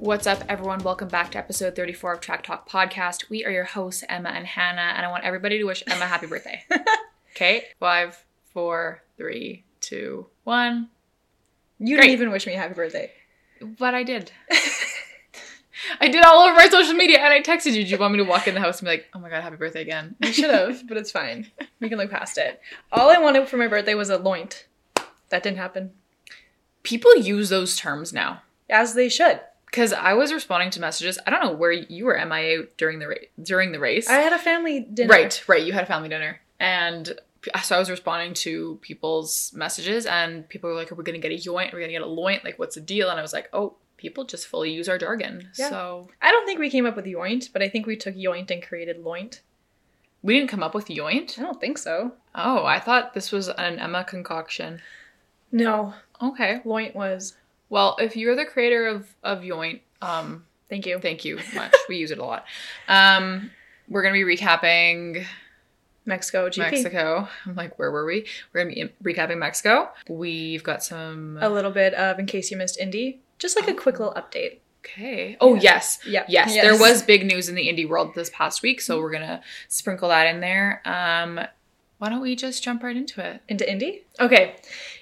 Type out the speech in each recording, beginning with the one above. What's up, everyone? Welcome back to episode 34 of Track Talk Podcast. We are your hosts, Emma and Hannah, and I want everybody to wish Emma happy birthday. Okay? 5, 4, 3, 2, 1. You didn't even wish me happy birthday. But I did. I did all over my social media, and I texted you. Do you want me to walk in the house and be like, oh my God, happy birthday again? You should have, but it's fine. We can look past it. All I wanted for my birthday was a loint. That didn't happen. People use those terms now. As they should. Because I was responding to messages. I don't know where you were MIA during the race. I had a family dinner. Right. You had a family dinner. And so I was responding to people's messages, and people were like, are we going to get a yoint? Are we going to get a loint? Like, what's the deal? And I was like, oh. People just fully use our jargon. Yeah. So I don't think we came up with yoint, but I think we took yoint and created loint. We didn't come up with yoint? I don't think so. Oh, I thought this was an Emma concoction. No. Okay. Loint was. Well, if you're the creator of yoint, thank you. Thank you much. We use it a lot. We're going to be recapping Mexico GP. I'm like, where were we? We're going to be recapping Mexico. We've got a little bit of In Case You Missed Indy. Just like a quick little update. Okay. Oh, yeah. Yes. There was big news in the indie world this past week, so we're going to sprinkle that in there. Why don't we just jump right into it? Into indie? Okay.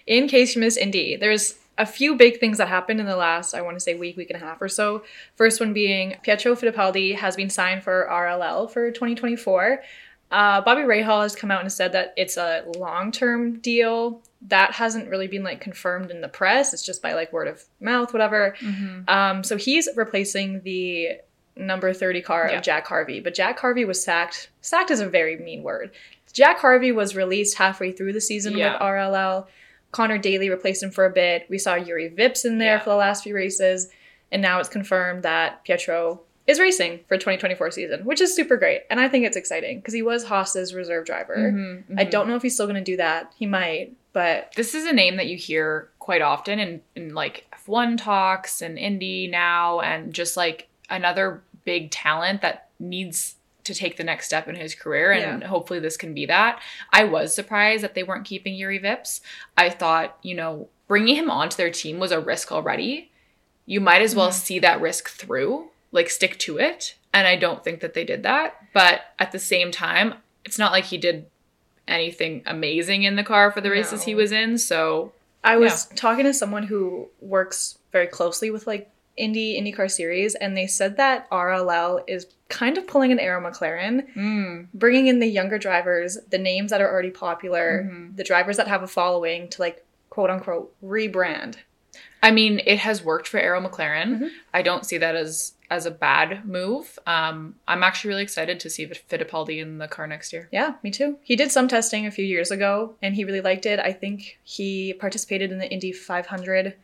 In Case You Missed Indie, there's a few big things that happened in the last, I want to say, week and a half or so. First one being Pietro Fittipaldi has been signed for RLL for 2024. Bobby Rahal has come out and said that it's a long-term deal. That hasn't really been, like, confirmed in the press. It's just by, like, word of mouth, whatever. Mm-hmm. So he's replacing the number 30 car of Jack Harvey. But Jack Harvey was sacked. Sacked is a very mean word. Jack Harvey was released halfway through the season with RLL. Connor Daly replaced him for a bit. We saw Yuri Vips in there for the last few races. And now it's confirmed that Pietro is racing for 2024 season, which is super great. And I think it's exciting because he was Haas's reserve driver. Mm-hmm, mm-hmm. I don't know if he's still going to do that. He might. But this is a name that you hear quite often in like F1 talks and Indy now, and just like another big talent that needs to take the next step in his career. And hopefully this can be that. I was surprised that they weren't keeping Yuri Vips. I thought, bringing him onto their team was a risk already. You might as well see that risk through, like stick to it. And I don't think that they did that. But at the same time, it's not like he did anything amazing in the car for the races he was in. So I was talking to someone who works very closely with like IndyCar series, and they said that RLL is kind of pulling an Aero McLaren, bringing in the younger drivers, the names that are already popular, the drivers that have a following to like quote unquote rebrand. I mean, it has worked for Aero McLaren. Mm-hmm. I don't see that as a bad move. I'm actually really excited to see Fittipaldi in the car next year. Yeah, me too. He did some testing a few years ago, and he really liked it. I think he participated in the Indy 500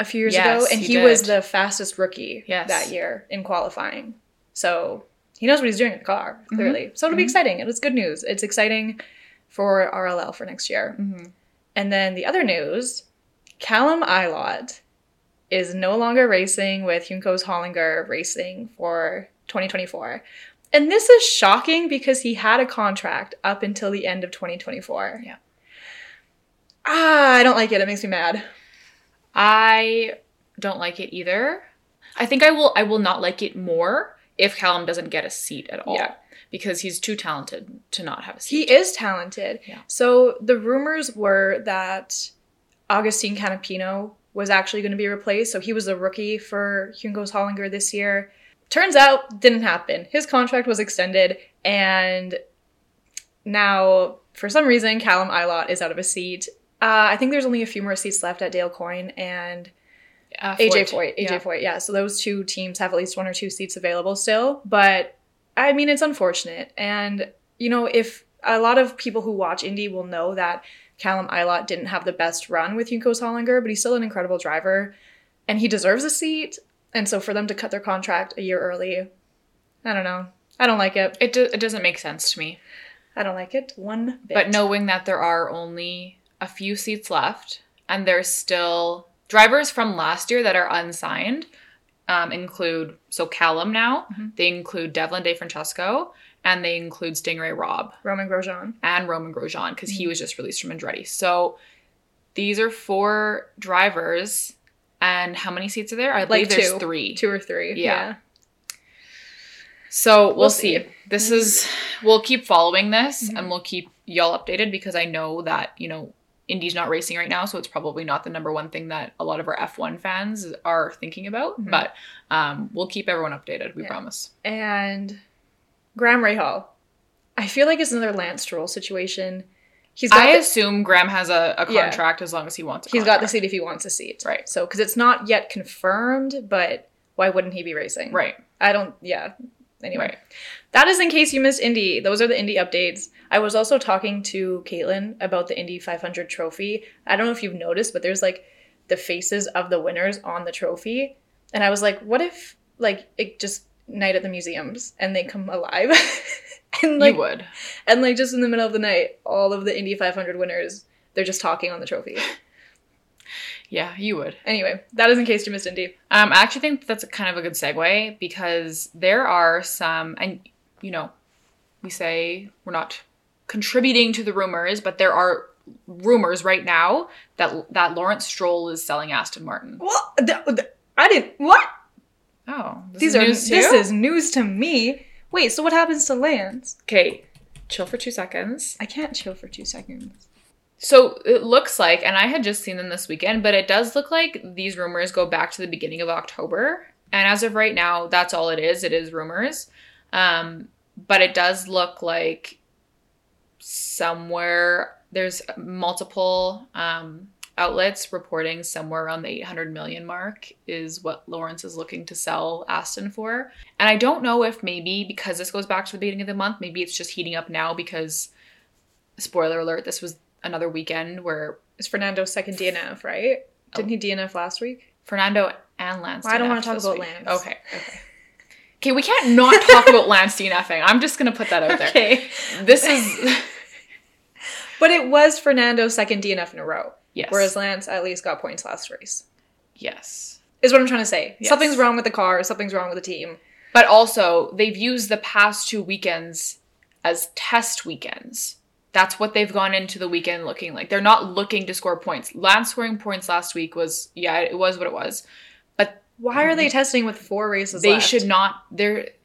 a few years ago, and he was the fastest rookie that year in qualifying. So he knows what he's doing in the car, clearly. Mm-hmm. So it'll be exciting. It was good news. It's exciting for RLL for next year. Mm-hmm. And then the other news, Callum Ilott is no longer racing with Junkos Hollinger Racing for 2024. And this is shocking because he had a contract up until the end of 2024. Yeah. I don't like it. It makes me mad. I don't like it either. I think I will not like it more if Callum doesn't get a seat at all. Yeah. Because he's too talented to not have a seat. He is talented. Yeah. So the rumors were that Agustin Canapino was actually going to be replaced. So he was a rookie for Junkos Hollinger this year. Turns out, didn't happen. His contract was extended, and now, for some reason, Callum Ilott is out of a seat. I think there's only a few more seats left at Dale Coyne and AJ Foyt. So those two teams have at least one or two seats available still. But, I mean, it's unfortunate. And, if a lot of people who watch Indy will know that Callum Ilott didn't have the best run with Junkos Hollinger, but he's still an incredible driver, and he deserves a seat. And so for them to cut their contract a year early, I don't know. I don't like it. It doesn't make sense to me. I don't like it one bit. But knowing that there are only a few seats left, and there's still drivers from last year that are unsigned, include, so Callum now, they include Devlin DeFrancesco, and they include Stingray Robb. Roman Grosjean, because he was just released from Andretti. So these are 4 drivers And how many seats are there? I believe there's three. Two or three. Yeah. So we'll see. This is, we'll keep following this and we'll keep y'all updated, because I know that, you know, Indy's not racing right now, so it's probably not the number one thing that a lot of our F1 fans are thinking about. Mm-hmm. But we'll keep everyone updated. We promise. And Graham Rahal. I feel like it's another Lance Stroll situation. I assume Graham has a contract as long as he wants a contract. He's got the seat if he wants a seat. Right. So, because it's not yet confirmed, but why wouldn't he be racing? Right. Anyway. Right. That is in case you missed Indy. Those are the Indy updates. I was also talking to Caitlin about the Indy 500 trophy. I don't know if you've noticed, but there's, like, the faces of the winners on the trophy. And I was like, what if, like, it just night at the museums and they come alive? And, like, you would. And, like, just in the middle of the night, all of the Indy 500 winners, they're just talking on the trophy. Yeah, you would. Anyway, that is in case you missed Indy. I actually think that's kind of a good segue, because there are some, and, you know, we say we're not contributing to the rumors, but there are rumors right now that Lawrence Stroll is selling Aston Martin. Well, what? Oh. This is news to me. Wait, so what happens to Lance? Okay, chill for 2 seconds. I can't chill for 2 seconds. So it looks like, and I had just seen them this weekend, but it does look like these rumors go back to the beginning of October. And as of right now, that's all it is. It is rumors. But it does look like somewhere, there's multiple outlets reporting somewhere around the 800 million mark is what Lawrence is looking to sell Aston for. And I don't know if maybe, because this goes back to the beginning of the month, maybe it's just heating up now because, spoiler alert, this was another weekend where... It's Fernando's second DNF, right? Oh. Didn't he DNF last week? Fernando and Lance. Well, I don't want to talk about Lance. Okay. Okay, we can't not talk about Lance DNFing. I'm just going to put that out there. Okay. This is... But it was Fernando's second DNF in a row. Yes. Whereas Lance at least got points last race. Yes. Is what I'm trying to say. Yes. Something's wrong with the car. Something's wrong with the team. But also, they've used the past two weekends as test weekends. That's what they've gone into the weekend looking like. They're not looking to score points. Lance scoring points last week was, it was what it was. But why are they testing with 4 races left? They should not.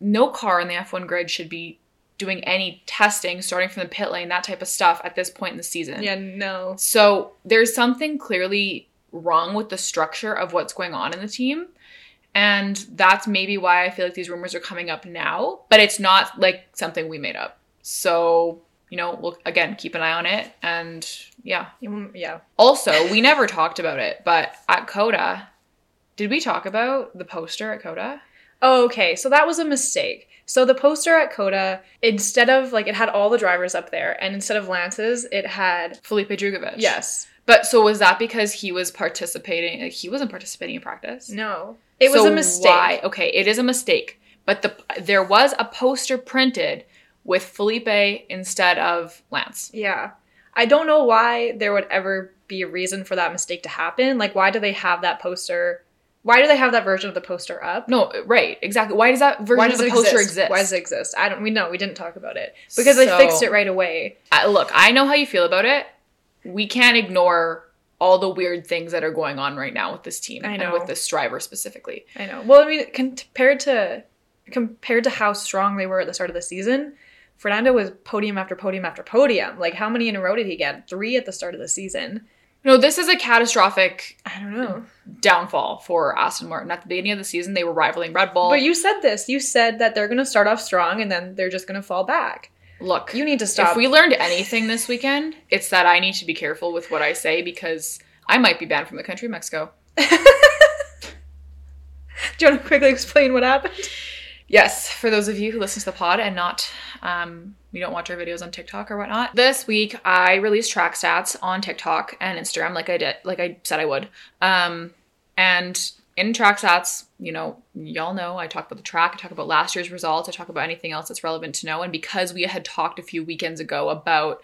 No car in the F1 grid should be doing any testing, starting from the pit lane, that type of stuff at this point in the season. Yeah, no. So there's something clearly wrong with the structure of what's going on in the team. And that's maybe why I feel like these rumors are coming up now, but it's not like something we made up. So, you know, we'll, again, keep an eye on it. And yeah. Also, we never talked about it, but at COTA, did we talk about the poster at COTA? Oh, okay. So that was a mistake. So the poster at COTA, instead of, like, it had all the drivers up there, and instead of Lance's, it had... Felipe Drugovich. Yes. But so was that because he was participating? Like, he wasn't participating in practice. No. It was a mistake. Why? Okay, it is a mistake. But there was a poster printed with Felipe instead of Lance. Yeah. I don't know why there would ever be a reason for that mistake to happen. Like, why do they have that poster... Why do they have that version of the poster up? No, right, exactly. Why does that version of the poster exist? Why does it exist? We didn't talk about it. Because they fixed it right away. Look, I know how you feel about it. We can't ignore all the weird things that are going on right now with this team. I know. And with this driver specifically. I know. Well, I mean, compared to how strong they were at the start of the season, Fernando was podium after podium after podium. Like, how many in a row did he get? 3 at the start of the season. No, this is a catastrophic downfall for Aston Martin. At the beginning of the season, they were rivaling Red Bull. But you said this. You said that they're going to start off strong and then they're just going to fall back. Look, you need to stop. If we learned anything this weekend, it's that I need to be careful with what I say, because I might be banned from the country, Mexico. Do you want to quickly explain what happened? Yes, for those of you who listen to the pod and not, you don't watch our videos on TikTok or whatnot. This week, I released track stats on TikTok and Instagram, like I said I would. And in track stats, you know, y'all know I talk about the track, I talk about last year's results, I talk about anything else that's relevant to know. And because we had talked a few weekends ago about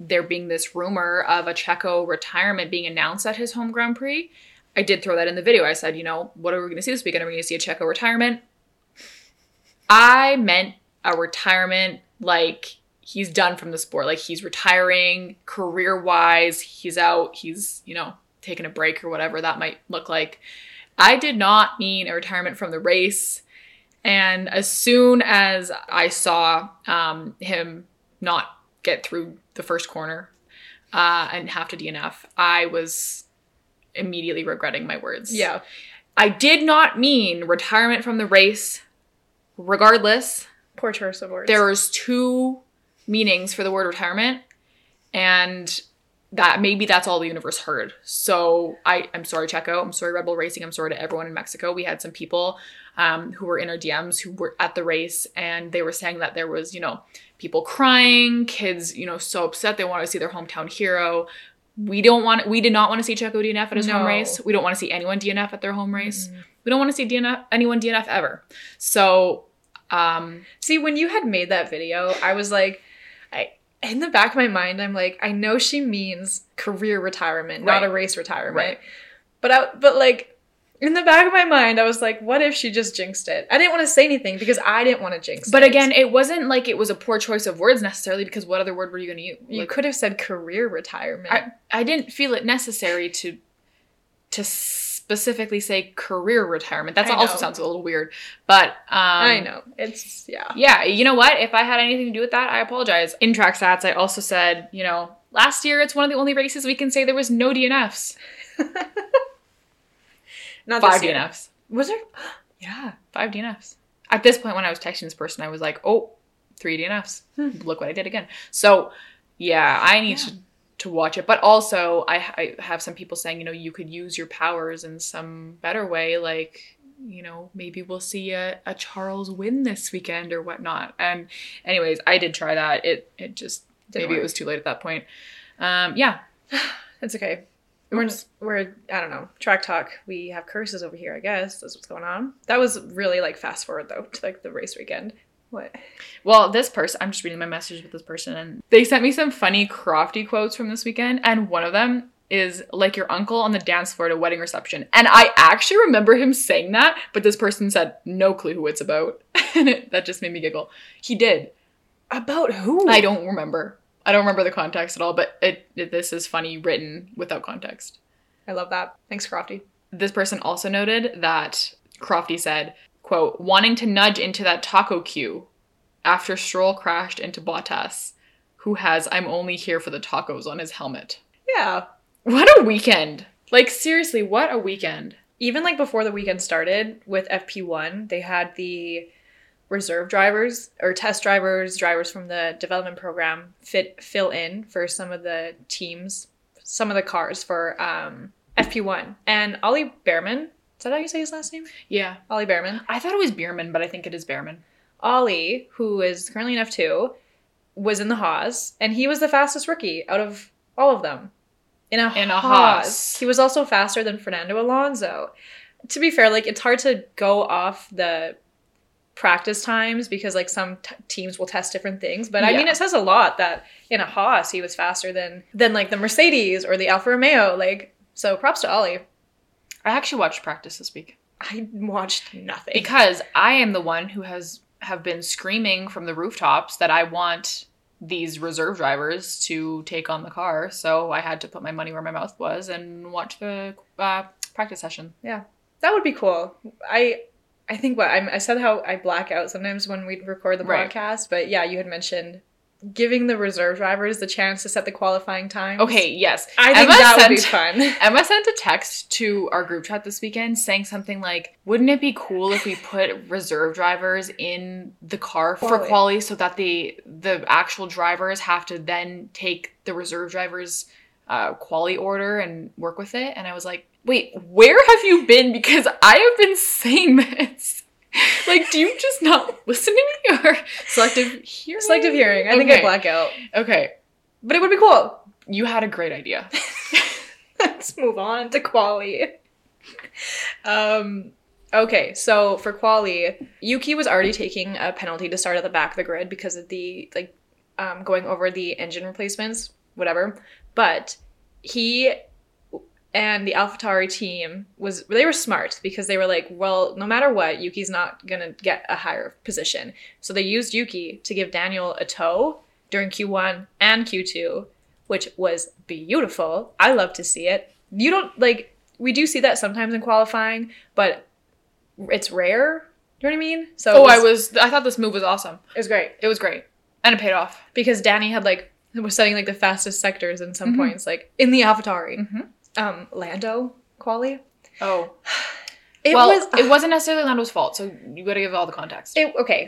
there being this rumor of a Checo retirement being announced at his home Grand Prix, I did throw that in the video. I said, you know, what are we going to see this weekend? Are we going to see a Checo retirement? I meant a retirement like he's done from the sport. Like, he's retiring career-wise. He's out. He's, you know, taking a break or whatever that might look like. I did not mean a retirement from the race. And as soon as I saw him not get through the first corner and have to DNF, I was immediately regretting my words. Yeah. I did not mean retirement from the race. Regardless, poor choice of words. There was two meanings for the word retirement, and that maybe that's all the universe heard. So I'm sorry, Checo. I'm sorry, Red Bull Racing. I'm sorry to everyone in Mexico. We had some people who were in our DMs who were at the race, and they were saying that there was, people crying, kids, so upset. They wanted to see their hometown hero. We did not want to see Checo DNF at his home race. We don't want to see anyone DNF at their home race. Mm. We don't want to see anyone DNF ever. So, see, when you had made that video, I was like, in the back of my mind, I'm like, I know she means career retirement, not a race retirement. Right. But in the back of my mind, I was like, what if she just jinxed it? I didn't want to say anything because I didn't want to jinx it. But again, it wasn't like it was a poor choice of words necessarily, because what other word were you going to use? You could have said career retirement. I didn't feel it necessary to specifically say career retirement. That also sounds a little weird, but I know it's you know what, if I had anything to do with that, I apologize. In track stats, I also said, last year it's one of the only races we can say there was no DNFs. Not 5 DNFs. Was there? Yeah, 5 DNFs. At this point, when I was texting this person, I was like, oh, 3 DNFs. Look what I did again. So yeah, I need to watch it. But also, I have some people saying, you could use your powers in some better way. Like, maybe we'll see a Charles win this weekend or whatnot. And anyways, I did try that. It just, didn't maybe work. It was too late at that point. Yeah. That's okay. We're I don't know, track talk. We have curses over here, I guess. That's what's going on. That was really fast forward though, to the race weekend. What? Well, this person, I'm just reading my message with this person, and they sent me some funny Crofty quotes from this weekend, and one of them is like your uncle on the dance floor at a wedding reception. And I actually remember him saying that, but this person said no clue who it's about. And that just made me giggle. He did. About who? I don't remember. I don't remember the context at all, but this is funny written without context. I love that. Thanks, Crofty. This person also noted that Crofty said, quote, wanting to nudge into that taco queue after Stroll crashed into Bottas, who has I'm only here for the tacos on his helmet. Yeah. What a weekend. Seriously, what a weekend. Even before the weekend started with FP1, they had the reserve drivers or test drivers from the development program fill in for some of the teams, some of the cars for FP1. And Ollie Bearman, is that how you say his last name? Yeah. Ollie Bearman. I thought it was Bearman, but I think it is Bearman. Ollie, who is currently in F2, was in the Haas, and he was the fastest rookie out of all of them. In a Haas. He was also faster than Fernando Alonso. To be fair, it's hard to go off the practice times because some teams will test different things, but I mean it says a lot that in a Haas he was faster than the Mercedes or the Alfa Romeo, so props to Ollie. I actually watched practice this week. I watched nothing because I am the one who have been screaming from the rooftops that I want these reserve drivers to take on the car, so I had to put my money where my mouth was and watch the practice session. Yeah, that would be cool. I think I said how I black out sometimes when we record the broadcast, but yeah, you had mentioned giving the reserve drivers the chance to set the qualifying times. Okay, yes. I think that would be fun. Emma sent a text to our group chat this weekend saying something like, wouldn't it be cool if we put reserve drivers in the car for quali so that the actual drivers have to then take the reserve drivers' quali order and work with it? And I was like, wait, where have you been? Because I have been saying this. Do you just not listen to me? Or selective hearing? Selective hearing. I think I black out. Okay. But it would be cool. You had a great idea. Let's move on to quali. Okay, so for quali, Yuki was already taking a penalty to start at the back of the grid because of the, going over the engine replacements, whatever. But he... and the AlphaTauri team they were smart because they were like, well, no matter what, Yuki's not going to get a higher position. So they used Yuki to give Daniel a tow during Q1 and Q2, which was beautiful. I love to see it. you don't, like, we do see that sometimes in qualifying, but it's rare. You know what I mean? So I thought this move was awesome. It was great. It was great. And it paid off. Because Danny had, like, was setting, like, the fastest sectors in some points, like, in the AlphaTauri. Mm-hmm. Lando quali. Oh. It wasn't necessarily Lando's fault, so you gotta give all the context.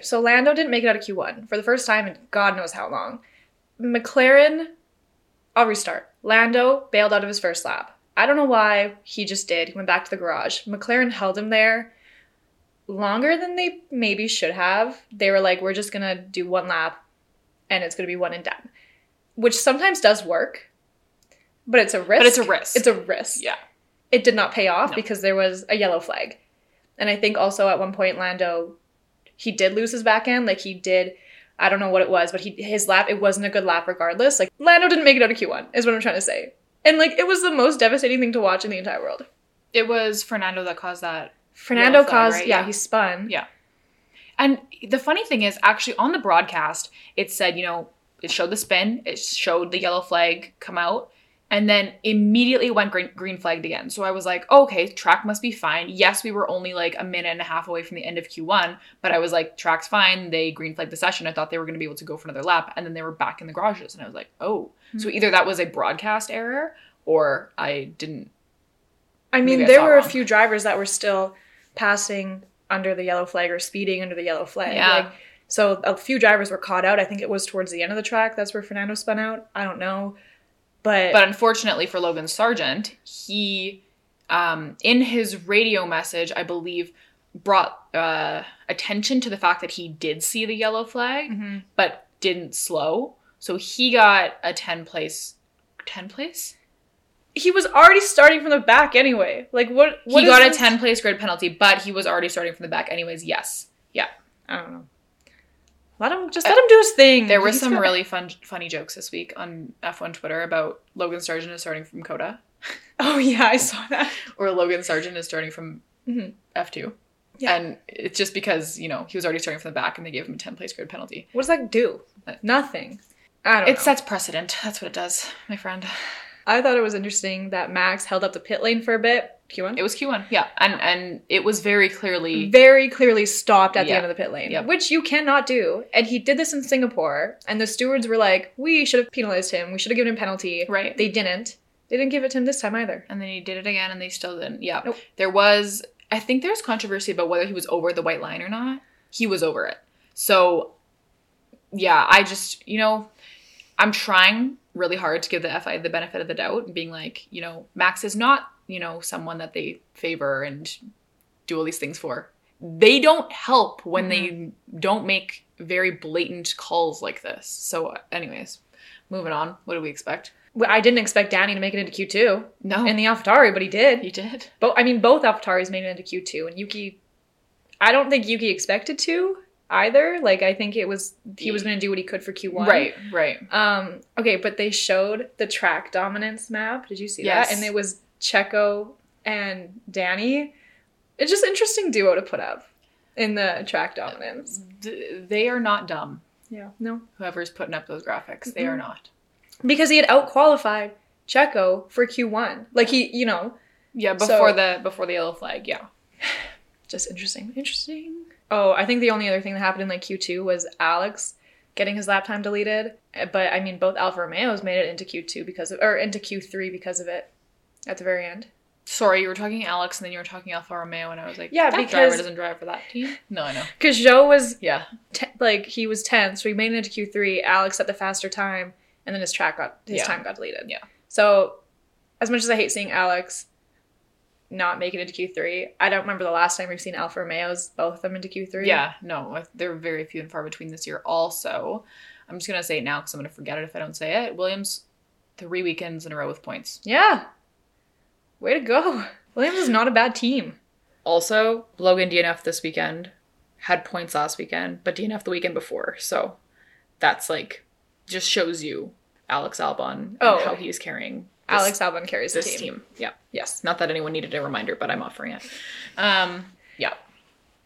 So Lando didn't make it out of Q1 for the first time in God knows how long. McLaren, I'll restart. Lando bailed out of his first lap. I don't know why, he just did. He went back to the garage. McLaren held him there longer than they maybe should have. They were like, we're just gonna do one lap, and it's gonna be one and done. Which sometimes does work, but it's a risk. Yeah. It did not pay off because there was a yellow flag. And I think also at one point Lando, he did lose his back end. Like he did, I don't know what it was, but his lap, it wasn't a good lap regardless. Like Lando didn't make it out of Q1 is what I'm trying to say. And like it was the most devastating thing to watch in the entire world. It was Fernando that caused that. Fernando caused, right? He spun. Yeah. And the funny thing is actually on the broadcast, it said, you know, it showed the spin, it showed the yellow flag come out. And then immediately went green flagged again. So I was like, oh, okay, track must be fine. Yes, we were only like a minute and a half away from the end of Q1, but I was like, track's fine. They green flagged the session. I thought they were going to be able to go for another lap. And then they were back in the garages. And I was like, oh. Mm-hmm. So either that was a broadcast error or I didn't. I mean, there were a few drivers that were still passing under the yellow flag or speeding under the yellow flag. Yeah. So a few drivers were caught out. I think it was towards the end of the track. That's where Fernando spun out. I don't know. But unfortunately for Logan Sargent, he, in his radio message, I believe, brought attention to the fact that he did see the yellow flag, but didn't slow. So he got a 10th place? He was already starting from the back anyway. Like, what He got a 10th place grid penalty, but he was already starting from the back anyways. Yes. Yeah. I don't know. Let him do his thing. There were some really funny jokes this week on F1 Twitter about Logan Sargent is starting from Coda. Oh, yeah, I saw that. Or Logan Sargent is starting from F2. Yeah. And it's just because, you know, he was already starting from the back and they gave him a 10-place grid penalty. What does that do? Nothing. I don't know. It sets precedent. That's what it does, my friend. I thought it was interesting that Max held up the pit lane for a bit. Q1? It was Q1, yeah. And it was very clearly stopped at the end of the pit lane, which you cannot do. And he did this in Singapore, and the stewards were like, we should have penalized him. We should have given him a penalty. Right. They didn't. They didn't give it to him this time either. And then he did it again, and they still didn't. Yeah. Nope. I think there's controversy about whether he was over the white line or not. He was over it. So, yeah, I just, you know, I'm trying really hard to give the FIA the benefit of the doubt and being like, you know, Max is not, you know, someone that they favor and do all these things for. They don't help when they don't make very blatant calls like this. So anyways, moving on. What do we expect? Well, I didn't expect Danny to make it into Q2. No. In the AlphaTauri, but he did. He did. Both AlphaTauris made it into Q2. And Yuki, I don't think Yuki expected to either. Like, I think it was, he was going to do what he could for Q1. Right. Okay, but they showed the track dominance map. Did you see that? And it was Checo and Danny. It's just an interesting duo to put up in the track dominance. They are not dumb. Yeah. No. Whoever's putting up those graphics, they are not. Because he had out-qualified Checo for Q1. Like he, you know. Yeah, before the yellow flag, yeah. Just interesting. Interesting. Oh, I think the only other thing that happened in like Q2 was Alex getting his lap time deleted. But I mean both Alfa Romeos made it into into Q3 because of it. At the very end. Sorry, you were talking Alex and then you were talking Alfa Romeo and I was like, that driver doesn't drive for that team. No, I know. Because Joe was, he was 10, so he made it into Q3, Alex at the faster time, and then his time got deleted. Yeah. So as much as I hate seeing Alex not make it into Q3, I don't remember the last time we've seen Alfa Romeos, both of them into Q3. Yeah, no, they're very few and far between this year also. I'm just going to say it now because I'm going to forget it if I don't say it. Williams, 3 weekends in a row with points. Yeah. Way to go. Williams is not a bad team. Also, Logan DNF this weekend, had points last weekend, but DNF the weekend before. So that's like, just shows you Alex Albon and how he's carrying. Alex Albon carries this team. Yeah. Yes. Not that anyone needed a reminder, but I'm offering it. Yeah.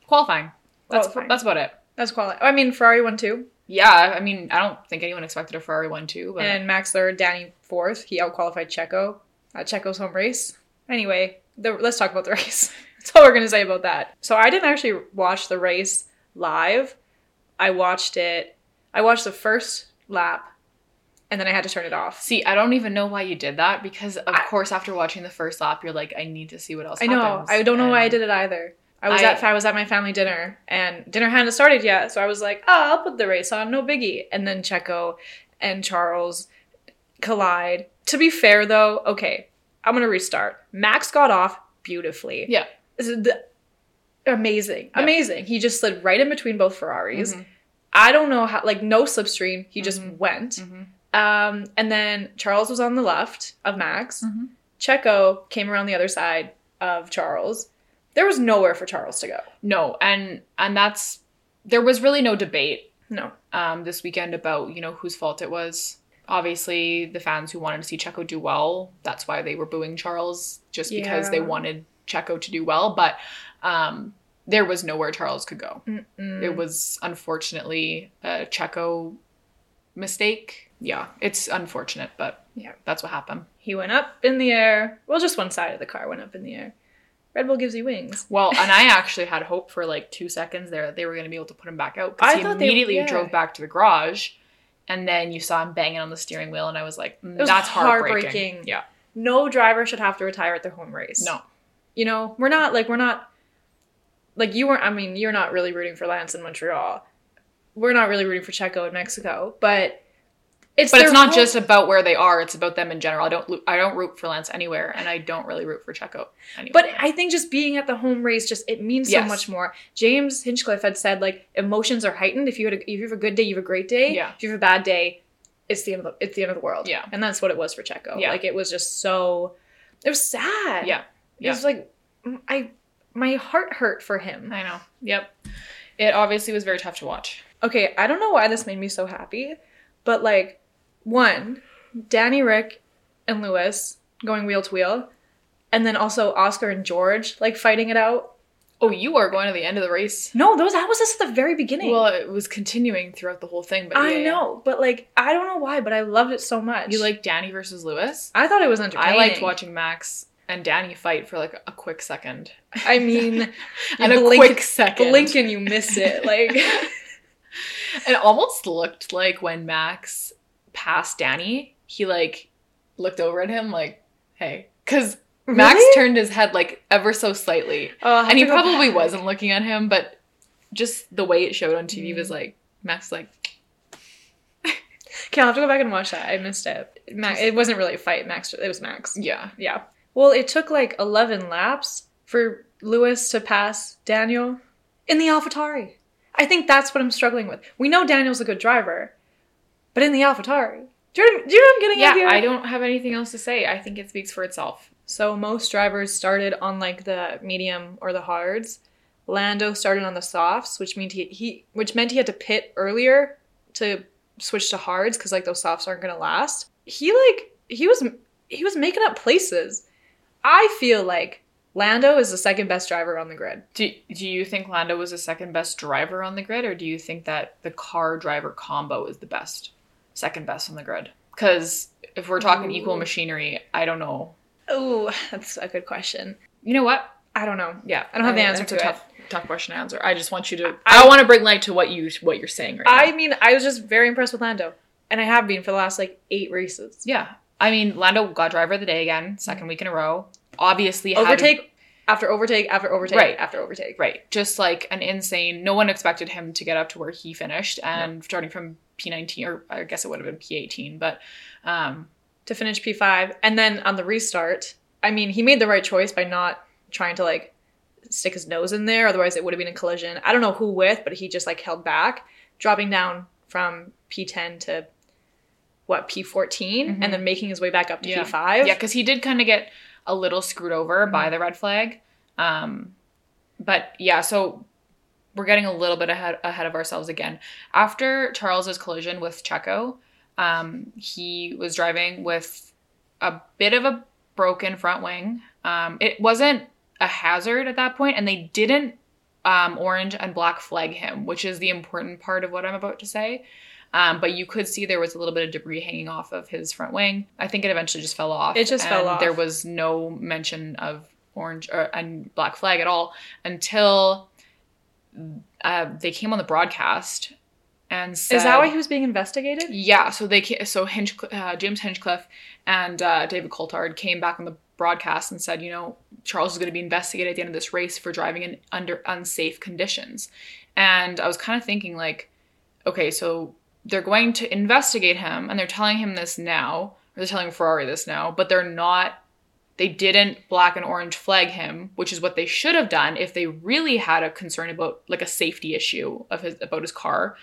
Qualifying. That's about it. That's qualifying. I mean, Ferrari won too. Yeah. I mean, I don't think anyone expected a Ferrari 1-2. But... And Max third, Danny fourth. He outqualified Checo. at Checo's home race. Anyway, let's talk about the race. That's all we're going to say about that. So I didn't actually watch the race live. I watched the first lap, and then I had to turn it off. See, I don't even know why you did that, because of course after watching the first lap, you're like, I need to see what else happens. I know. I don't know why I did it either. I was at my family dinner, and dinner hadn't started yet, so I was like, oh, I'll put the race on, no biggie. And then Checo and Charles collide. To be fair, though, okay, I'm going to restart. Max got off beautifully. Yeah. Amazing. Yeah. Amazing. He just slid right in between both Ferraris. Mm-hmm. I don't know how, like, no slipstream. He just went. Mm-hmm. And then Charles was on the left of Max. Mm-hmm. Checo came around the other side of Charles. There was nowhere for Charles to go. No, and that's, there was really no debate. No. This weekend about, you know, whose fault it was. Obviously, the fans who wanted to see Checo do well, that's why they were booing Charles, just because they wanted Checo to do well. But there was nowhere Charles could go. Mm-mm. It was, unfortunately, a Checo mistake. Yeah, it's unfortunate, but yeah, that's what happened. He went up in the air. Well, just one side of the car went up in the air. Red Bull gives you wings. Well, and I actually had hope for like 2 seconds there that they were going to be able to put him back out, because he immediately drove back to the garage, and then you saw him banging on the steering wheel, and I was like, that's heartbreaking. Yeah. No driver should have to retire at their home race. No. You know, you're not really rooting for Lance in Montreal. We're not really rooting for Checo in Mexico, but... It's not just about where they are. It's about them in general. I don't root for Lance anywhere, and I don't really root for Checo anywhere. But I think just being at the home race, just it means so much more. James Hinchcliffe had said, like, emotions are heightened. If you have a good day, you have a great day. Yeah. If you have a bad day, it's the end of the world. Yeah. And that's what it was for Checo. Yeah. Like, it was just so... It was sad. Yeah. It was like... My heart hurt for him. I know. Yep. It obviously was very tough to watch. Okay, I don't know why this made me so happy, but, like... One, Danny, Rick, and Lewis going wheel to wheel. And then also Oscar and George, like, fighting it out. Oh, you are going to the end of the race. No, that was just at the very beginning. Well, it was continuing throughout the whole thing. But I know. But, like, I don't know why, but I loved it so much. You like Danny versus Lewis? I thought it was entertaining. I liked watching Max and Danny fight for, like, a quick second. I mean, and a quick second. Blink and you miss it. Like, it almost looked like when Max... past Danny, he like looked over at him like, hey, because Max turned his head like ever so slightly, and he probably wasn't looking at him, but just the way it showed on TV was like Max like, okay, I'll have to go back and watch that. I missed it. It wasn't really a fight. It was Max. Yeah. Well, it took like 11 laps for Lewis to pass Daniel in the AlphaTauri. I think that's what I'm struggling with. We know Daniel's a good driver. But in the AlphaTauri. Do you know what I'm getting at here? Yeah, I don't have anything else to say. I think it speaks for itself. So most drivers started on, like, the medium or the hards. Lando started on the softs, which meant he had to pit earlier to switch to hards, because, like, those softs aren't going to last. He was making up places. I feel like Lando is the second best driver on the grid. Do you think Lando was the second best driver on the grid, or do you think that the car-driver combo is the best? Second best on the grid. Because if we're talking equal machinery, I don't know. Oh, that's a good question. You know what? I don't know. Yeah. I don't have the answer to it. That's a tough question to answer. I just want you to... I want to bring light to what you're saying right now. I mean, I was just very impressed with Lando. And I have been for the last, like, 8 races. Yeah. I mean, Lando got driver of the day again. Second week in a row. Obviously Overtake after overtake. Just like an insane... No one expected him to get up to where he finished. And starting from P19, or I guess it would have been P18, but... to finish P5. And then on the restart, I mean, he made the right choice by not trying to, like, stick his nose in there. Otherwise, it would have been a collision. I don't know who with, but he just, like, held back. Dropping down from P10 to, P14? Mm-hmm. And then making his way back up to P5. Yeah, because he did kind of get... a little screwed over by the red flag. But yeah, so we're getting a little bit ahead of ourselves again. After Charles's collision with Checo, he was driving with a bit of a broken front wing. It wasn't a hazard at that point, and they didn't orange and black flag him, which is the important part of what I'm about to say. But you could see there was a little bit of debris hanging off of his front wing. I think it eventually just fell off. It just fell off. There was no mention of orange and black flag at all until they came on the broadcast and said... Is that why he was being investigated? Yeah. So they James Hinchcliffe and David Coulthard came back on the broadcast and said, you know, Charles is going to be investigated at the end of this race for driving in under unsafe conditions. And I was kind of thinking like, okay, so they're going to investigate him and they're telling him this now, or they're telling Ferrari this now, but they're not, they didn't black and orange flag him, which is what they should have done if they really had a concern about like a safety issue of his, about his car.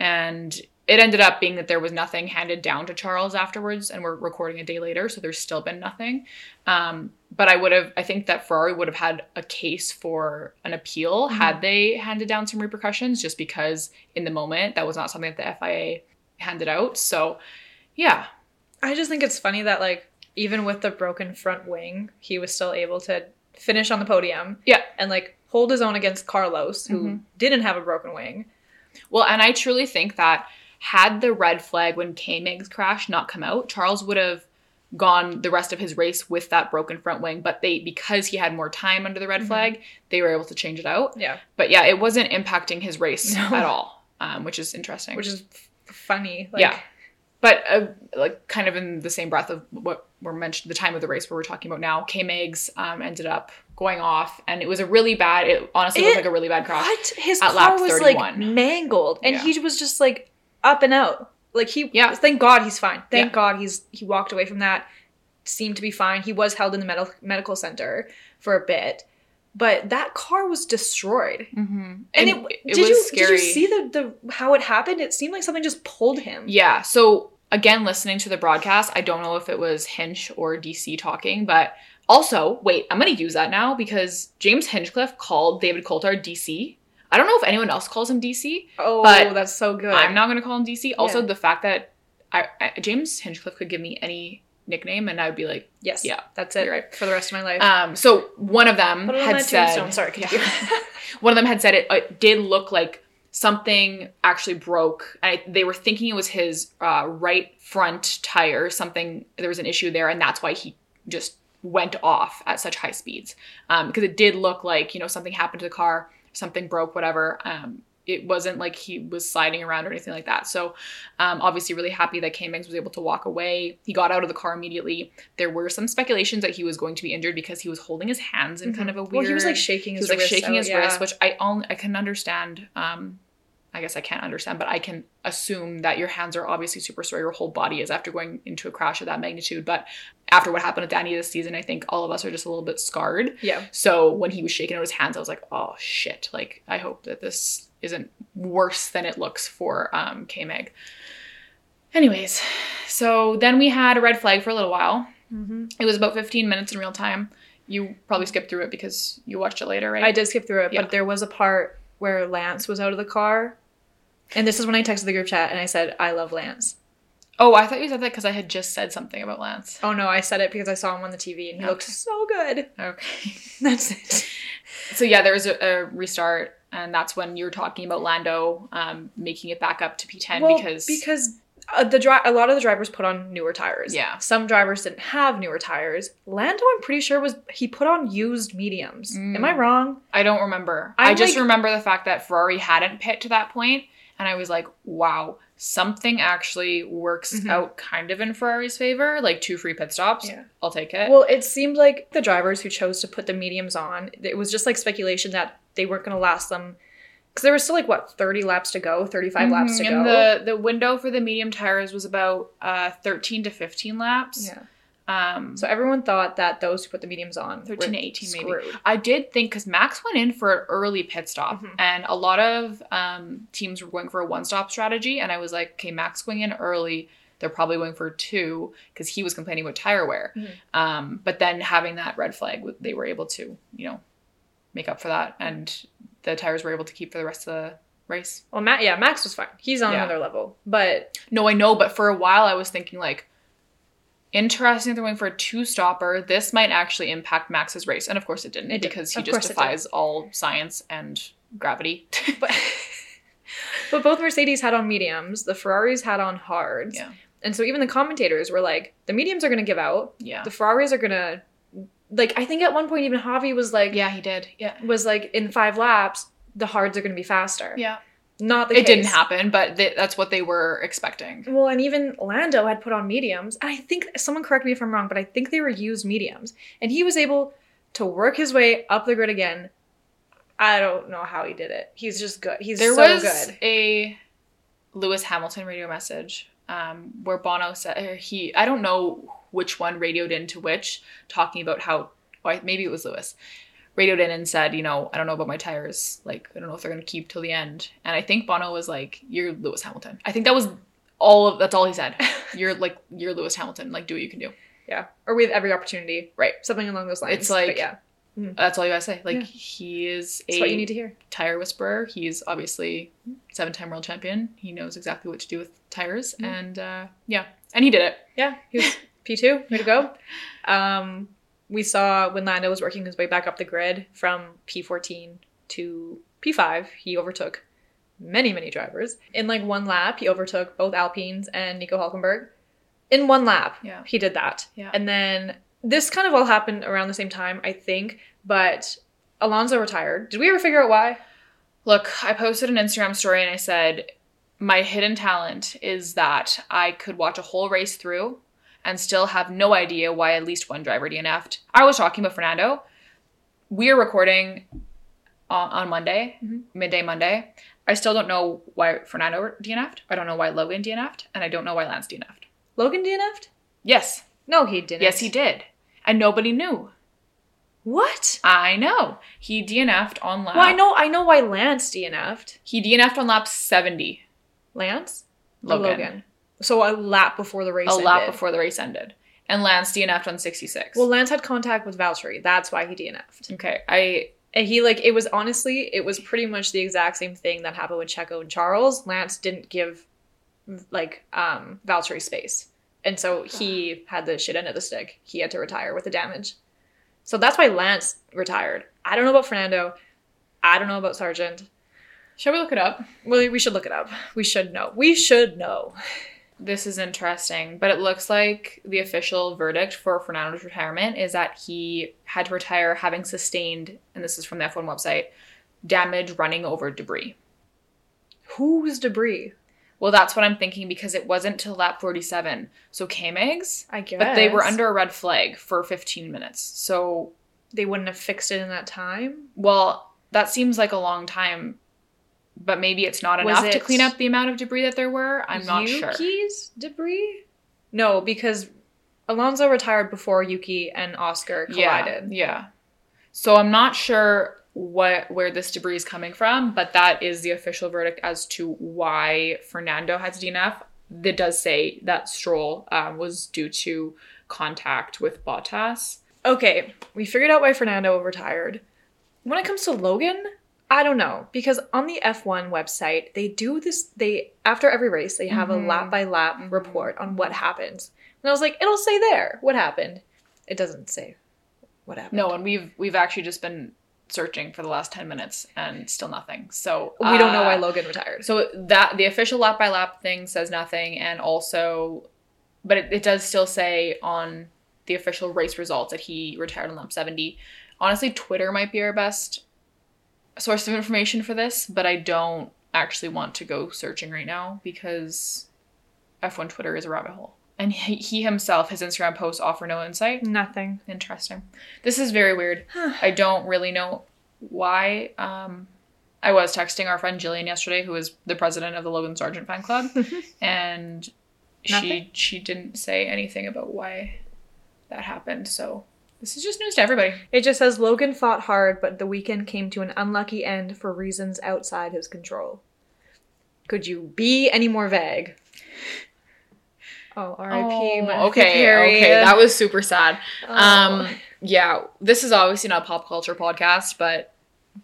And it ended up being that there was nothing handed down to Charles afterwards, and we're recording a day later, so there's still been nothing. But I think that Ferrari would have had a case for an appeal had they handed down some repercussions, just because in the moment, that was not something that the FIA handed out. So, yeah. I just think it's funny that, like, even with the broken front wing, he was still able to finish on the podium. Yeah. And, like, hold his own against Carlos, who didn't have a broken wing. Well, and I truly think that had the red flag when Koenig's crash not come out, Charles would have gone the rest of his race with that broken front wing. But because he had more time under the red flag, they were able to change it out. Yeah. But yeah, it wasn't impacting his race at all, which is interesting. Which is funny. Like, yeah. But like kind of in the same breath of what we're mentioned, the time of the race where we're talking about now, Koenig's ended up going off, and it was a really bad. It honestly looked like a really bad crash. What? His car was 31. Like mangled, and he was just like up and out. Like thank God he's fine. Thank God he walked away from that. Seemed to be fine. He was held in the medical center for a bit, but that car was destroyed. Mm-hmm. And it was scary. Did you see the how it happened? It seemed like something just pulled him. Yeah. So again, listening to the broadcast, I don't know if it was Hinch or DC talking, but. Also, wait, I'm going to use that now because James Hinchcliffe called David Coulthard DC. I don't know if anyone else calls him DC. Oh, but that's so good. I'm not going to call him DC. Also, the fact that James Hinchcliffe could give me any nickname and I would be like, yes, yeah, that's it right. for the rest of my life. So one of them had said, one of them had said it did look like something actually broke. They were thinking it was his right front tire. There was an issue there, and that's why he just went off at such high speeds because it did look like, you know, something happened to the car, something broke, whatever. It wasn't like he was sliding around or anything like that. So obviously really happy that Koenig was able to walk away. He got out of the car immediately. There were some speculations that he was going to be injured because he was holding his hands in kind of a weird... Well, he was like shaking his wrist. Wrist, which I can understand. I guess I can't understand, but I can assume that your hands are obviously super sore. Your whole body is after going into a crash of that magnitude. But after what happened at the end of this season, I think all of us are just a little bit scarred. Yeah. So when he was shaking out his hands, I was like, oh shit. Like, I hope that this isn't worse than it looks for Koenig. Anyways, so then we had a red flag for a little while. Mm-hmm. It was about 15 minutes in real time. You probably skipped through it because you watched it later, right? I did skip through it, but there was a part where Lance was out of the car. And this is when I texted the group chat and I said, I love Lance. Oh, I thought you said that because I had just said something about Lance. Oh, no, I said it because I saw him on the TV and he looked so good. Okay. That's it. So, yeah, there was a restart. And that's when you were talking about Lando making it back up to P10 because... a lot of the drivers put on newer tires. Yeah. Some drivers didn't have newer tires. Lando, I'm pretty sure, he put on used mediums. Mm. Am I wrong? I don't remember. I just remember the fact that Ferrari hadn't pit to that point, and I was like, wow, something actually works out kind of in Ferrari's favor. Like 2 free pit stops. Yeah. I'll take it. Well, it seemed like the drivers who chose to put the mediums on, it was just like speculation that they weren't going to last them. Because there was still, like, 35 laps to go. And the window for the medium tires was about 13 to 15 laps. Yeah. So everyone thought that those who put the mediums on 13 to 18 screwed. Maybe. I did think, because Max went in for an early pit stop. Mm-hmm. And a lot of teams were going for a one-stop strategy. And I was like, okay, Max going in early. They're probably going for 2 because he was complaining about tire wear. Mm-hmm. But then having that red flag, they were able to, you know, make up for that. And... the tires were able to keep for the rest of the race. Well, Max was fine. He's on another level. But no, I know. But for a while, I was thinking, like, interesting. They're going for a 2-stopper. This might actually impact Max's race, and of course, it didn't because he just defies all science and gravity. But But both Mercedes had on mediums. The Ferraris had on hards. Yeah. And so even the commentators were like, the mediums are going to give out. Yeah. The Ferraris are going to... Like, I think at one point even Harvey was like... Yeah, he did. Yeah. Was like, in 5 laps, the hards are going to be faster. Yeah. Not the case. It didn't happen, but that's what they were expecting. Well, and even Lando had put on mediums. And I think... Someone correct me if I'm wrong, but I think they were used mediums. And he was able to work his way up the grid again. I don't know how he did it. He's just good. He's so good. There was a Lewis Hamilton radio message where Bono said he... I don't know which one radioed into which, talking about how... Maybe it was Lewis. Radioed in and said, you know, I don't know about my tires. Like, I don't know if they're going to keep till the end. And I think Bono was like, you're Lewis Hamilton. I think that was that's all he said. You're Lewis Hamilton. Like, do what you can do. Yeah. Or we have every opportunity. Right. Something along those lines. It's like... But yeah. That's all you gotta say. Like, yeah. He is a what you need to hear. Tire whisperer. He's obviously 7-time world champion. He knows exactly what to do with tires. Mm. And yeah. And he did it. Yeah. He was P2. Way to go. We saw when Lando was working his way back up the grid from P14 to P5, he overtook many, many drivers. In like 1 lap, he overtook both Alpines and Nico Hülkenberg. In 1 lap, yeah. He did that. Yeah. And then... This kind of all happened around the same time, I think, but Alonso retired. Did we ever figure out why? Look, I posted an Instagram story and I said, my hidden talent is that I could watch a whole race through and still have no idea why at least one driver DNF'd. I was talking about Fernando. We are recording on Monday, midday Monday. I still don't know why Fernando DNF'd. I don't know why Logan DNF'd, and I don't know why Lance DNF'd. Logan DNF'd? Yes. No, he didn't. Yes, he did. And nobody knew. What? I know. He DNF'd on lap... Well, I know why Lance DNF'd. He DNF'd on lap 70. Lance? Logan. So a lap before the race ended. A lap before the race ended. And Lance DNF'd on 66. Well, Lance had contact with Valtteri. That's why he DNF'd. Okay. And he, like, it was honestly, it was pretty much the exact same thing that happened with Checo and Charles. Lance didn't give, like, Valtteri space. And so he had the shit end of the stick. He had to retire with the damage. So that's why Lance retired. I don't know about Fernando. I don't know about Sargent. Shall we look it up? Well, we should look it up. We should know. We should know. This is interesting. But it looks like the official verdict for Fernando's retirement is that he had to retire having sustained, and this is from the F1 website, damage running over debris. Who's debris? Well, that's what I'm thinking, because it wasn't till lap 47. So K-Mags? I guess. But they were under a red flag for 15 minutes. So they wouldn't have fixed it in that time? Well, that seems like a long time, but maybe it's not enough to clean up the amount of debris that there were. I'm not sure. Yuki's debris? No, because Alonso retired before Yuki and Oscar collided. Yeah. So I'm not sure... where this debris is coming from, but that is the official verdict as to why Fernando had to DNF. That does say that Stroll was due to contact with Bottas. Okay, we figured out why Fernando retired. When it comes to Logan, I don't know, because on the F1 website, they do this, after every race, they have a lap-by-lap report on what happens. And I was like, it'll say there what happened. It doesn't say what happened. No, and we've actually just been searching for the last 10 minutes and still nothing. So we don't know why Logan retired. So that the official lap by lap thing says nothing, and also, but it does still say on the official race results that he retired on lap 70. Honestly, Twitter might be our best source of information for this, but I don't actually want to go searching right now because F1 Twitter is a rabbit hole. And he himself, his Instagram posts offer no insight. Nothing. Interesting. This is very weird. I don't really know why. I was texting our friend Jillian yesterday, who is the president of the Logan Sargent fan club. And she didn't say anything about why that happened. So this is just news to everybody. It just says, Logan fought hard, but the weekend came to an unlucky end for reasons outside his control. Could you be any more vague? Oh, R.I.P. Okay, that was super sad. Oh. Yeah, this is obviously not a pop culture podcast, but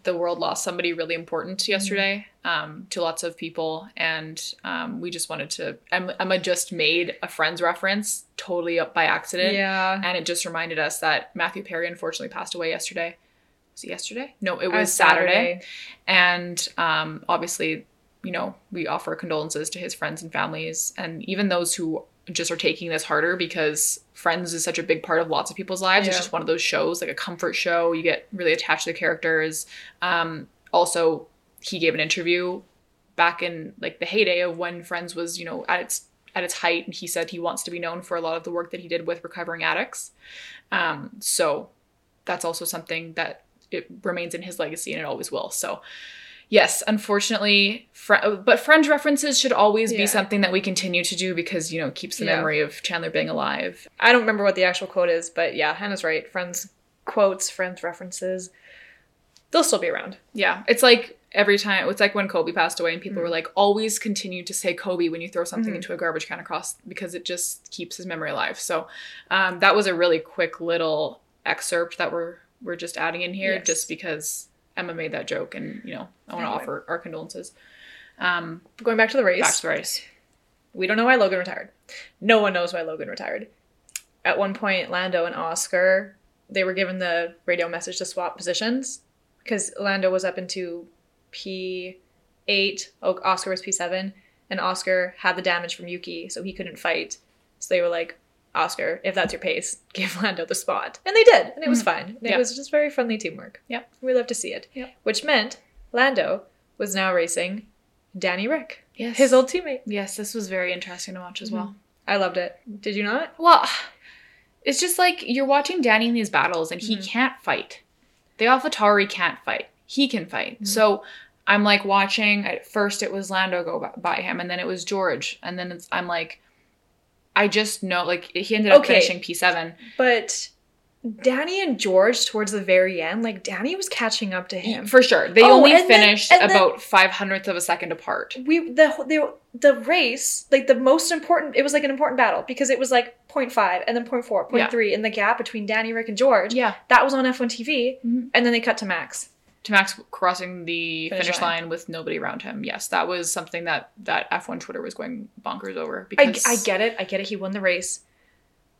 the world lost somebody really important yesterday to lots of people, and we just wanted to... Emma just made a Friends reference totally up by accident, and it just reminded us that Matthew Perry unfortunately passed away yesterday. Was it yesterday? No, it was Saturday. And obviously... you know, we offer condolences to his friends and families, and even those who just are taking this harder, because Friends is such a big part of lots of people's lives. Yeah. It's just one of those shows, like a comfort show. You get really attached to the characters. Also, he gave an interview back in like the heyday of when Friends was, you know, at its height, and he said he wants to be known for a lot of the work that he did with recovering addicts. So that's also something that it remains in his legacy, and it always will. So yes, unfortunately, but Friends references should always be something that we continue to do, because, you know, it keeps the memory of Chandler Bing alive. I don't remember what the actual quote is, but yeah, Hannah's right. Friends quotes, Friends references, they'll still be around. Yeah, it's like every time, it's like when Kobe passed away and people were like, always continue to say Kobe when you throw something into a garbage can across, because it just keeps his memory alive. So that was a really quick little excerpt that we're just adding in here, just because Emma made that joke, and, you know, I want to offer our condolences. Going back to the race. Back to the race. We don't know why Logan retired. No one knows why Logan retired. At one point, Lando and Oscar, they were given the radio message to swap positions, because Lando was up into P8, Oscar was P7, and Oscar had the damage from Yuki, so he couldn't fight. So they were like, Oscar, if that's your pace, give Lando the spot. And they did. And it was fine. And it was just very friendly teamwork. Yep. We love to see it. Yep. Which meant Lando was now racing Danny Rick. Yes. His old teammate. Yes, this was very interesting to watch as well. I loved it. Did you not? Well, it's just like you're watching Danny in these battles, and he can't fight. The AlphaTauri can't fight. He can fight. So I'm like watching, at first it was Lando go by him, and then it was George. And then I'm like, I just know, like, he ended up finishing P7. But Danny and George, towards the very end, like, Danny was catching up to him. For sure. They only finished about 500th of a second apart. The race, like, the most important, it was, like, an important battle, because it was, like, 0.5 and then 0.4, 0.3, and the gap between Danny, Rick, and George. Yeah. That was on F1 TV, and then they cut to Max. To Max crossing the finish line with nobody around him. Yes, that was something that F1 Twitter was going bonkers over. Because I get it. He won the race.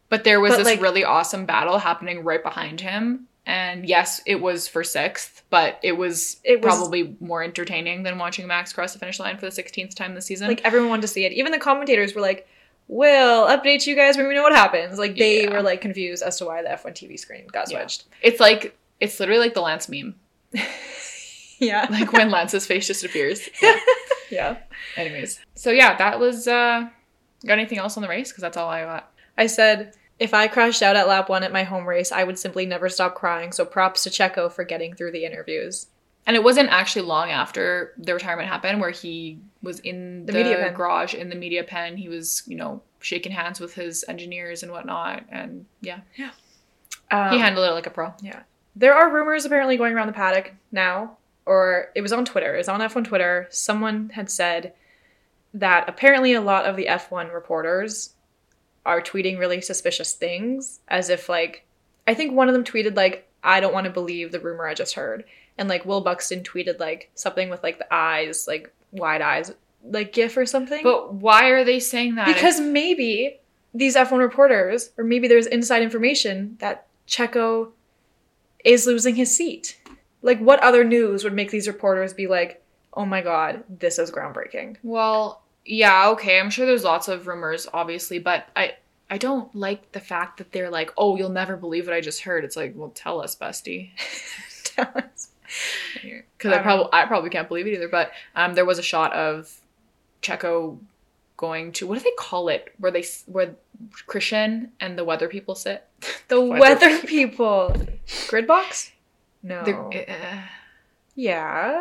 But there was this really awesome battle happening right behind him. And yes, it was for 6th, but it was probably more entertaining than watching Max cross the finish line for the 16th time this season. Like, everyone wanted to see it. Even the commentators were like, we'll update you guys when we know what happens. Like, they were, like, confused as to why the F1 TV screen got switched. It's literally like the Lance meme. Yeah. Like when Lance's face just appears. Yeah. Anyways. So yeah, that was, got anything else on the race? Because that's all I got. I said, if I crashed out at lap 1 at my home race, I would simply never stop crying. So props to Checo for getting through the interviews. And it wasn't actually long after the retirement happened where he was in the garage, in the media pen. He was, you know, shaking hands with his engineers and whatnot. And yeah. Yeah. He handled it like a pro. Yeah. There are rumors apparently going around the paddock now, or it was on Twitter. It was on F1 Twitter. Someone had said that apparently a lot of the F1 reporters are tweeting really suspicious things, as if, like, I think one of them tweeted, like, I don't want to believe the rumor I just heard. And, like, Will Buxton tweeted, like, something with, like, the eyes, like, wide eyes, like, GIF or something. But why are they saying that? Because maybe these F1 reporters, or maybe there's inside information that Checo is losing his seat. Like, what other news would make these reporters be like, oh my God, this is groundbreaking? Well, yeah, okay, I'm sure there's lots of rumors, obviously, but I don't like the fact that they're like, oh, you'll never believe what I just heard. It's like, well, tell us, bestie. Tell us. Because I probably can't believe it either, but there was a shot of Checo going to, what do they call it, where Christian and the weather people sit? The weather people. Grid box? No. Yeah.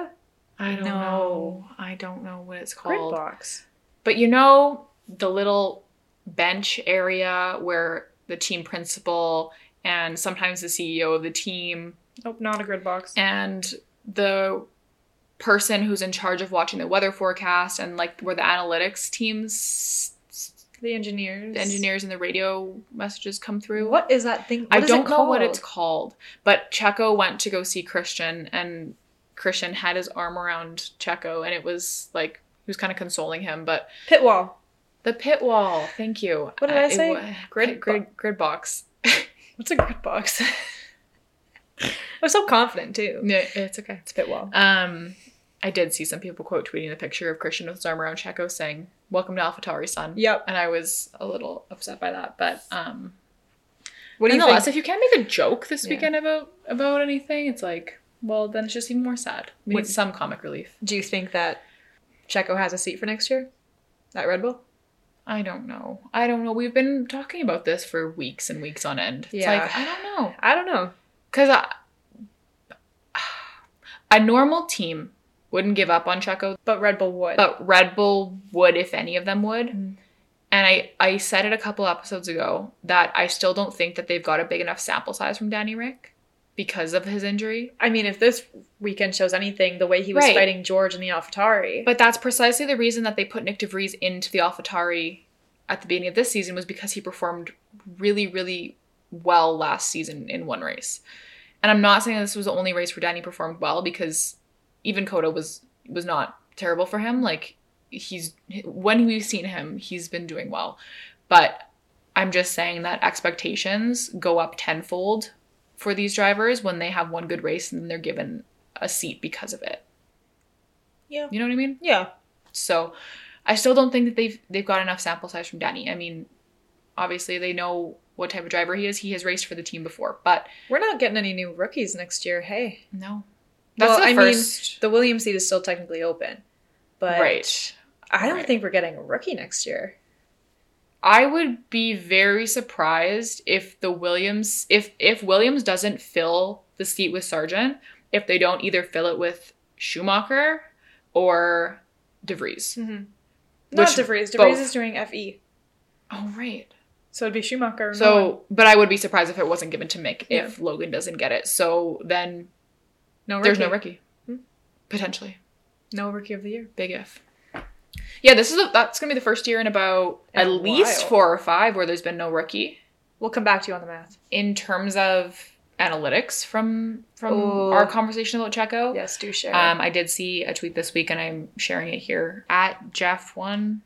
I don't know. I don't know what it's called. Grid box. But you know the little bench area where the team principal and sometimes the CEO of the team. Nope, not a grid box. And the person who's in charge of watching the weather forecast and, like, where the analytics teams, the engineers and the radio messages come through. What is that thing? I don't know what it's called, but Checo went to go see Christian, and Christian had his arm around Checo, and it was like he was kind of consoling him. But pit wall, the pit wall. Thank you. What did I say? Grid box. What's a grid box? I was so confident too. No, it's okay. It's pit wall. I did see some people quote tweeting the picture of Christian with his arm around Checo saying, "Welcome to AlphaTauri, son." Yep. And I was a little upset by that, but what do you think? If you can't make a joke this weekend about anything, it's like, well, then it's just even more sad. We need some comic relief. Do you think that Checo has a seat for next year at Red Bull? I don't know. We've been talking about this for weeks and weeks on end. It's like, I don't know. Because a normal team wouldn't give up on Checo. But Red Bull would. If any of them would. Mm. And I said it a couple episodes ago that I still don't think that they've got a big enough sample size from Danny Rick because of his injury. I mean, if this weekend shows anything, the way he was fighting George in the AlphaTauri. But that's precisely the reason that they put Nick DeVries into the AlphaTauri at the beginning of this season, was because he performed really, really well last season in one race. And I'm not saying that this was the only race where Danny performed well, because even Coda was not terrible for him. Like, when we've seen him, he's been doing well. But I'm just saying that expectations go up tenfold for these drivers when they have one good race and then they're given a seat because of it. Yeah. You know what I mean? Yeah. So I still don't think that they've got enough sample size from Danny. I mean, obviously they know what type of driver he is. He has raced for the team before, but we're not getting any new rookies next year. Hey. No. I mean, the Williams seat is still technically open, but I don't think we're getting a rookie next year. I would be very surprised if the Williams, if Williams doesn't fill the seat with Sargent, if they don't either fill it with Schumacher or DeVries. Mm-hmm. Not DeVries. DeVries is doing FE. Oh, right. So it'd be Schumacher. But I would be surprised if it wasn't given to Mick if Logan doesn't get it. So then there's no rookie. Hmm? Potentially. No rookie of the year. Big if. Yeah, that's going to be the first year in about at least 4 or 5 where there's been no rookie. We'll come back to you on the math. In terms of analytics from our conversation about Checo. Yes, do share. I did see a tweet this week, and I'm sharing it here. At Jeff1,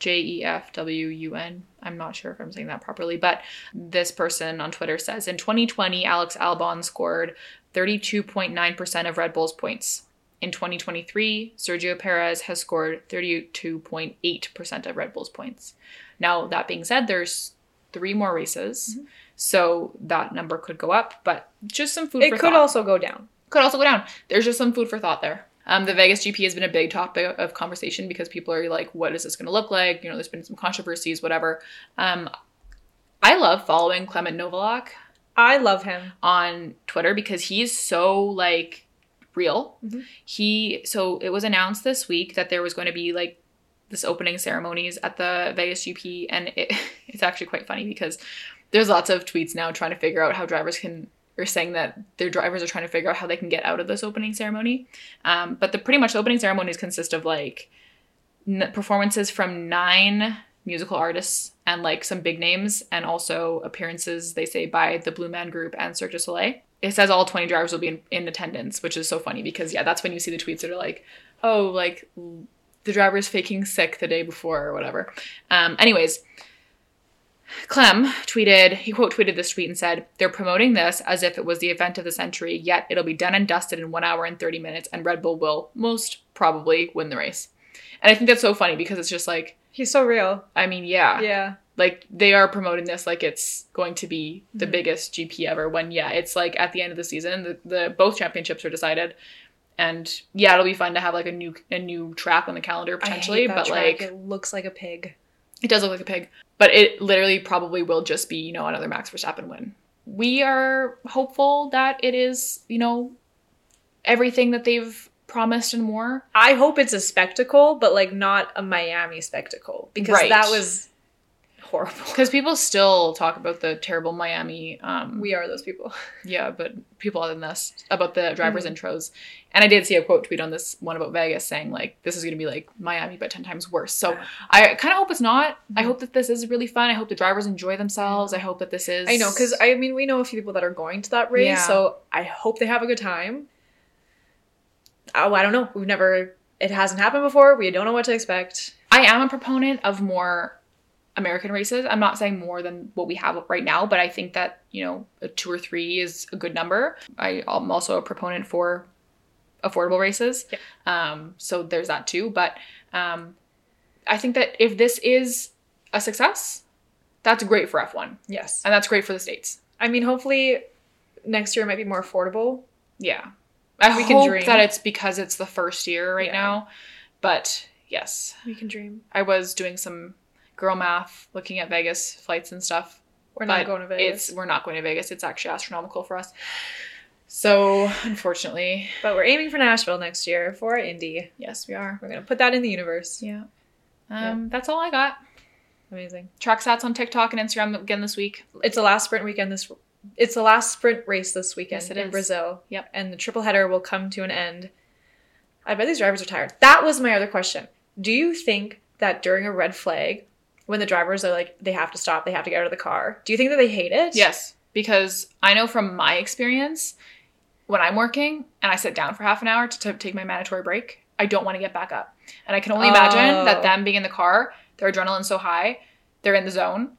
Jefwun. I'm not sure if I'm saying that properly, but this person on Twitter says, in 2020, Alex Albon scored 32.9% of Red Bull's points. In 2023, Sergio Perez has scored 32.8% of Red Bull's points. Now, that being said, there's 3 more races, mm-hmm. so that number could go up, but just some food for thought. It could also go down. There's just some food for thought there. The Vegas GP has been a big topic of conversation because people are like, what is this going to look like? You know, there's been some controversies, whatever. I love following Clement Novalak. I love him. On Twitter, because he's so, like, real. Mm-hmm. So it was announced this week that there was going to be like this opening ceremonies at the Vegas GP, and it's actually quite funny because there's lots of tweets now trying to figure out how drivers can, or saying that their drivers are trying to figure out how they can get out of this opening ceremony. But the pretty much opening ceremonies consist of like performances from 9 musical artists and like some big names, and also appearances, they say, by the Blue Man Group and Cirque du Soleil. It says all 20 drivers will be in attendance, which is so funny because, yeah, that's when you see the tweets that are like, oh, like, the driver's faking sick the day before or whatever. Anyways, Clem quote tweeted this tweet and said, they're promoting this as if it was the event of the century, yet it'll be done and dusted in 1 hour and 30 minutes, and Red Bull will most probably win the race. And I think that's so funny because it's just like... He's so real. I mean, yeah. Yeah. Like, they are promoting this like it's going to be the mm-hmm. biggest GP ever when, yeah, it's like at the end of the season, the both championships are decided. And, yeah, it'll be fun to have like a new track on the calendar potentially. I hate that but track. Like, it looks like a pig. It does look like a pig. But it literally probably will just be, you know, another Max Verstappen win. We are hopeful that it is, you know, everything that they've promised and more. I hope it's a spectacle, but like not a Miami spectacle, because that was horrible. Because people still talk about the terrible Miami. We are those people. Yeah, but people other than us, about the drivers' mm-hmm. intros. And I did see a quote tweet on this one about Vegas saying like, this is going to be like Miami, but 10 times worse. So I kind of hope it's not. Mm-hmm. I hope that this is really fun. I hope the drivers enjoy themselves. I hope that this is. I know, because I mean, we know a few people that are going to that race. Yeah. So I hope they have a good time. Oh, I don't know. It hasn't happened before. We don't know what to expect. I am a proponent of more American races. I'm not saying more than what we have right now, but I think that, you know, 2 or 3 is a good number. I'm also a proponent for affordable races. Yeah. So there's that too. But I think that if this is a success, that's great for F1. Yes. And that's great for the States. I mean, hopefully next year might be more affordable. Yeah. I hope that it's because it's the first year right now. But yes. We can dream. I was doing some girl math, looking at Vegas flights and stuff. We're not going to Vegas. We're not going to Vegas. It's actually astronomical for us. So, unfortunately. But we're aiming for Nashville next year for Indy. Yes, we are. We're going to put that in the universe. Yeah. That's all I got. Amazing. Track stats on TikTok and Instagram again this week. It's the last sprint race this weekend in Brazil. Yep. And the triple header will come to an end. I bet these drivers are tired. That was my other question. Do you think that during a red flag, when the drivers are like, they have to stop, they have to get out of the car, do you think that they hate it? Yes, because I know from my experience, when I'm working and I sit down for half an hour to take my mandatory break, I don't want to get back up. And I can only imagine that them being in the car, their adrenaline's so high, they're in the zone.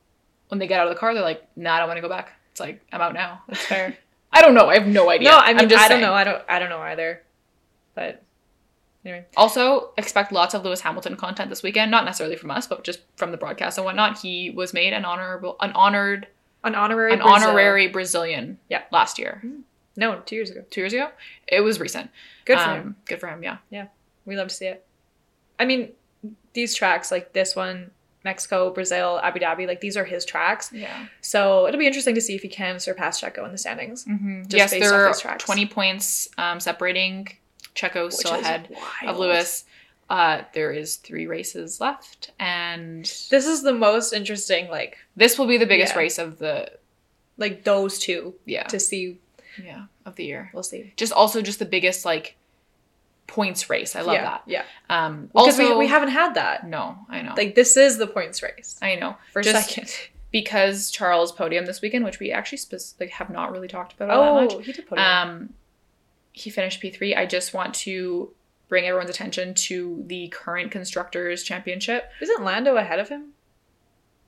When they get out of the car, they're like, nah, I don't want to go back. It's like, I'm out now. That's fair. I don't know. I have no idea. No, I mean, I don't know. I don't know either. But anyway. Also, expect lots of Lewis Hamilton content this weekend. Not necessarily from us, but just from the broadcast and whatnot. He was made an honorary Brazilian last year. Mm-hmm. No, 2 years ago. 2 years ago? It was recent. Good for him. Good for him, yeah. Yeah. We love to see it. I mean, these tracks, like this one, Mexico, Brazil, Abu Dhabi, like these are his tracks. Yeah. So it'll be interesting to see if he can surpass Checo in the standings. Mm-hmm. Yes, there are 20 points separating Checo still ahead of Lewis. There is 3 races left, and this is the most interesting. Like this will be the biggest race of the, like those two. Yeah. To see. Yeah. Of the year, we'll see. Just the biggest like points race. I love that. Yeah. Because we haven't had that. No, I know. Like this is the points race. I know. For a second. Because Charles podiumed this weekend, which we actually have not really talked about all that much. He did podium. He finished P3. I just want to bring everyone's attention to the current Constructors' Championship. Isn't Lando ahead of him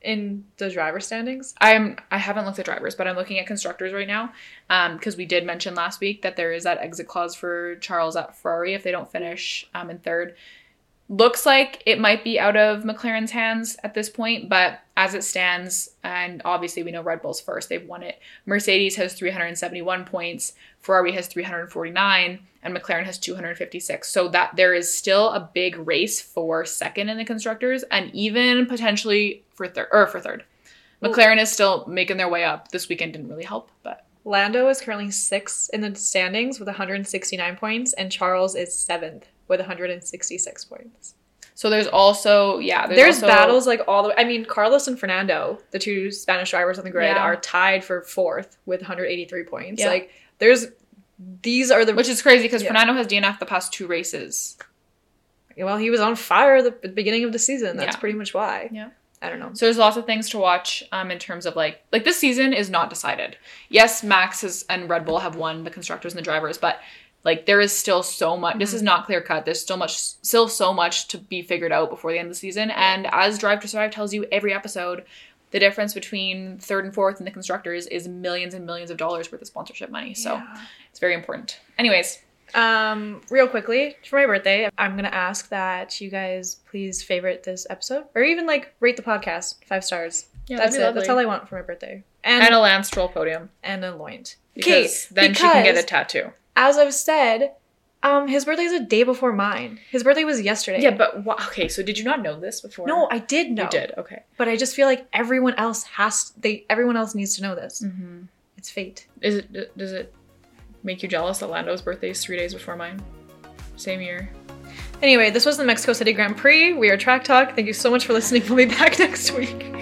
in the driver standings? I haven't looked at drivers, but I'm looking at constructors right now, because we did mention last week that there is that exit clause for Charles at Ferrari if they don't finish in third. Looks like it might be out of McLaren's hands at this point, but as it stands, and obviously we know Red Bull's first, they've won it. Mercedes has 371 points, Ferrari has 349, and McLaren has 256. So that there is still a big race for second in the constructors, and even potentially for third. McLaren is still making their way up. This weekend didn't really help, but Lando is currently 6th in the standings with 169 points, and Charles is 7th. With 166 points. So there's also, there's battles like all the way. I mean, Carlos and Fernando, the two Spanish drivers on the grid, are tied for 4th with 183 points. Yeah. Like which is crazy because Fernando has DNF'd the past 2 races. Well, he was on fire at the beginning of the season. That's pretty much why. Yeah. I don't know. So there's lots of things to watch in terms of like this season is not decided. Yes, Max and Red Bull have won the constructors and the drivers, but like there is still so much. This is not clear cut. There's still so much to be figured out before the end of the season. And as Drive to Survive tells you every episode, the difference between third and fourth in the constructors is millions and millions of dollars worth of sponsorship money. So it's very important. Anyways, real quickly for my birthday, I'm gonna ask that you guys please favorite this episode or even like rate the podcast 5 stars. Yeah, that's it. Lovely. That's all I want for my birthday. And a Lance Stroll podium and a loint. Because she can get a tattoo. As I've said, his birthday is a day before mine. His birthday was yesterday. Yeah, but okay, so did you not know this before? No, I did know. You did, okay. But I just feel like everyone else needs to know this. Mm-hmm. It's fate. Does it make you jealous that Lando's birthday is 3 days before mine? Same year. Anyway, this was the Mexico City Grand Prix. We are Track Talk. Thank you so much for listening. We'll be back next week.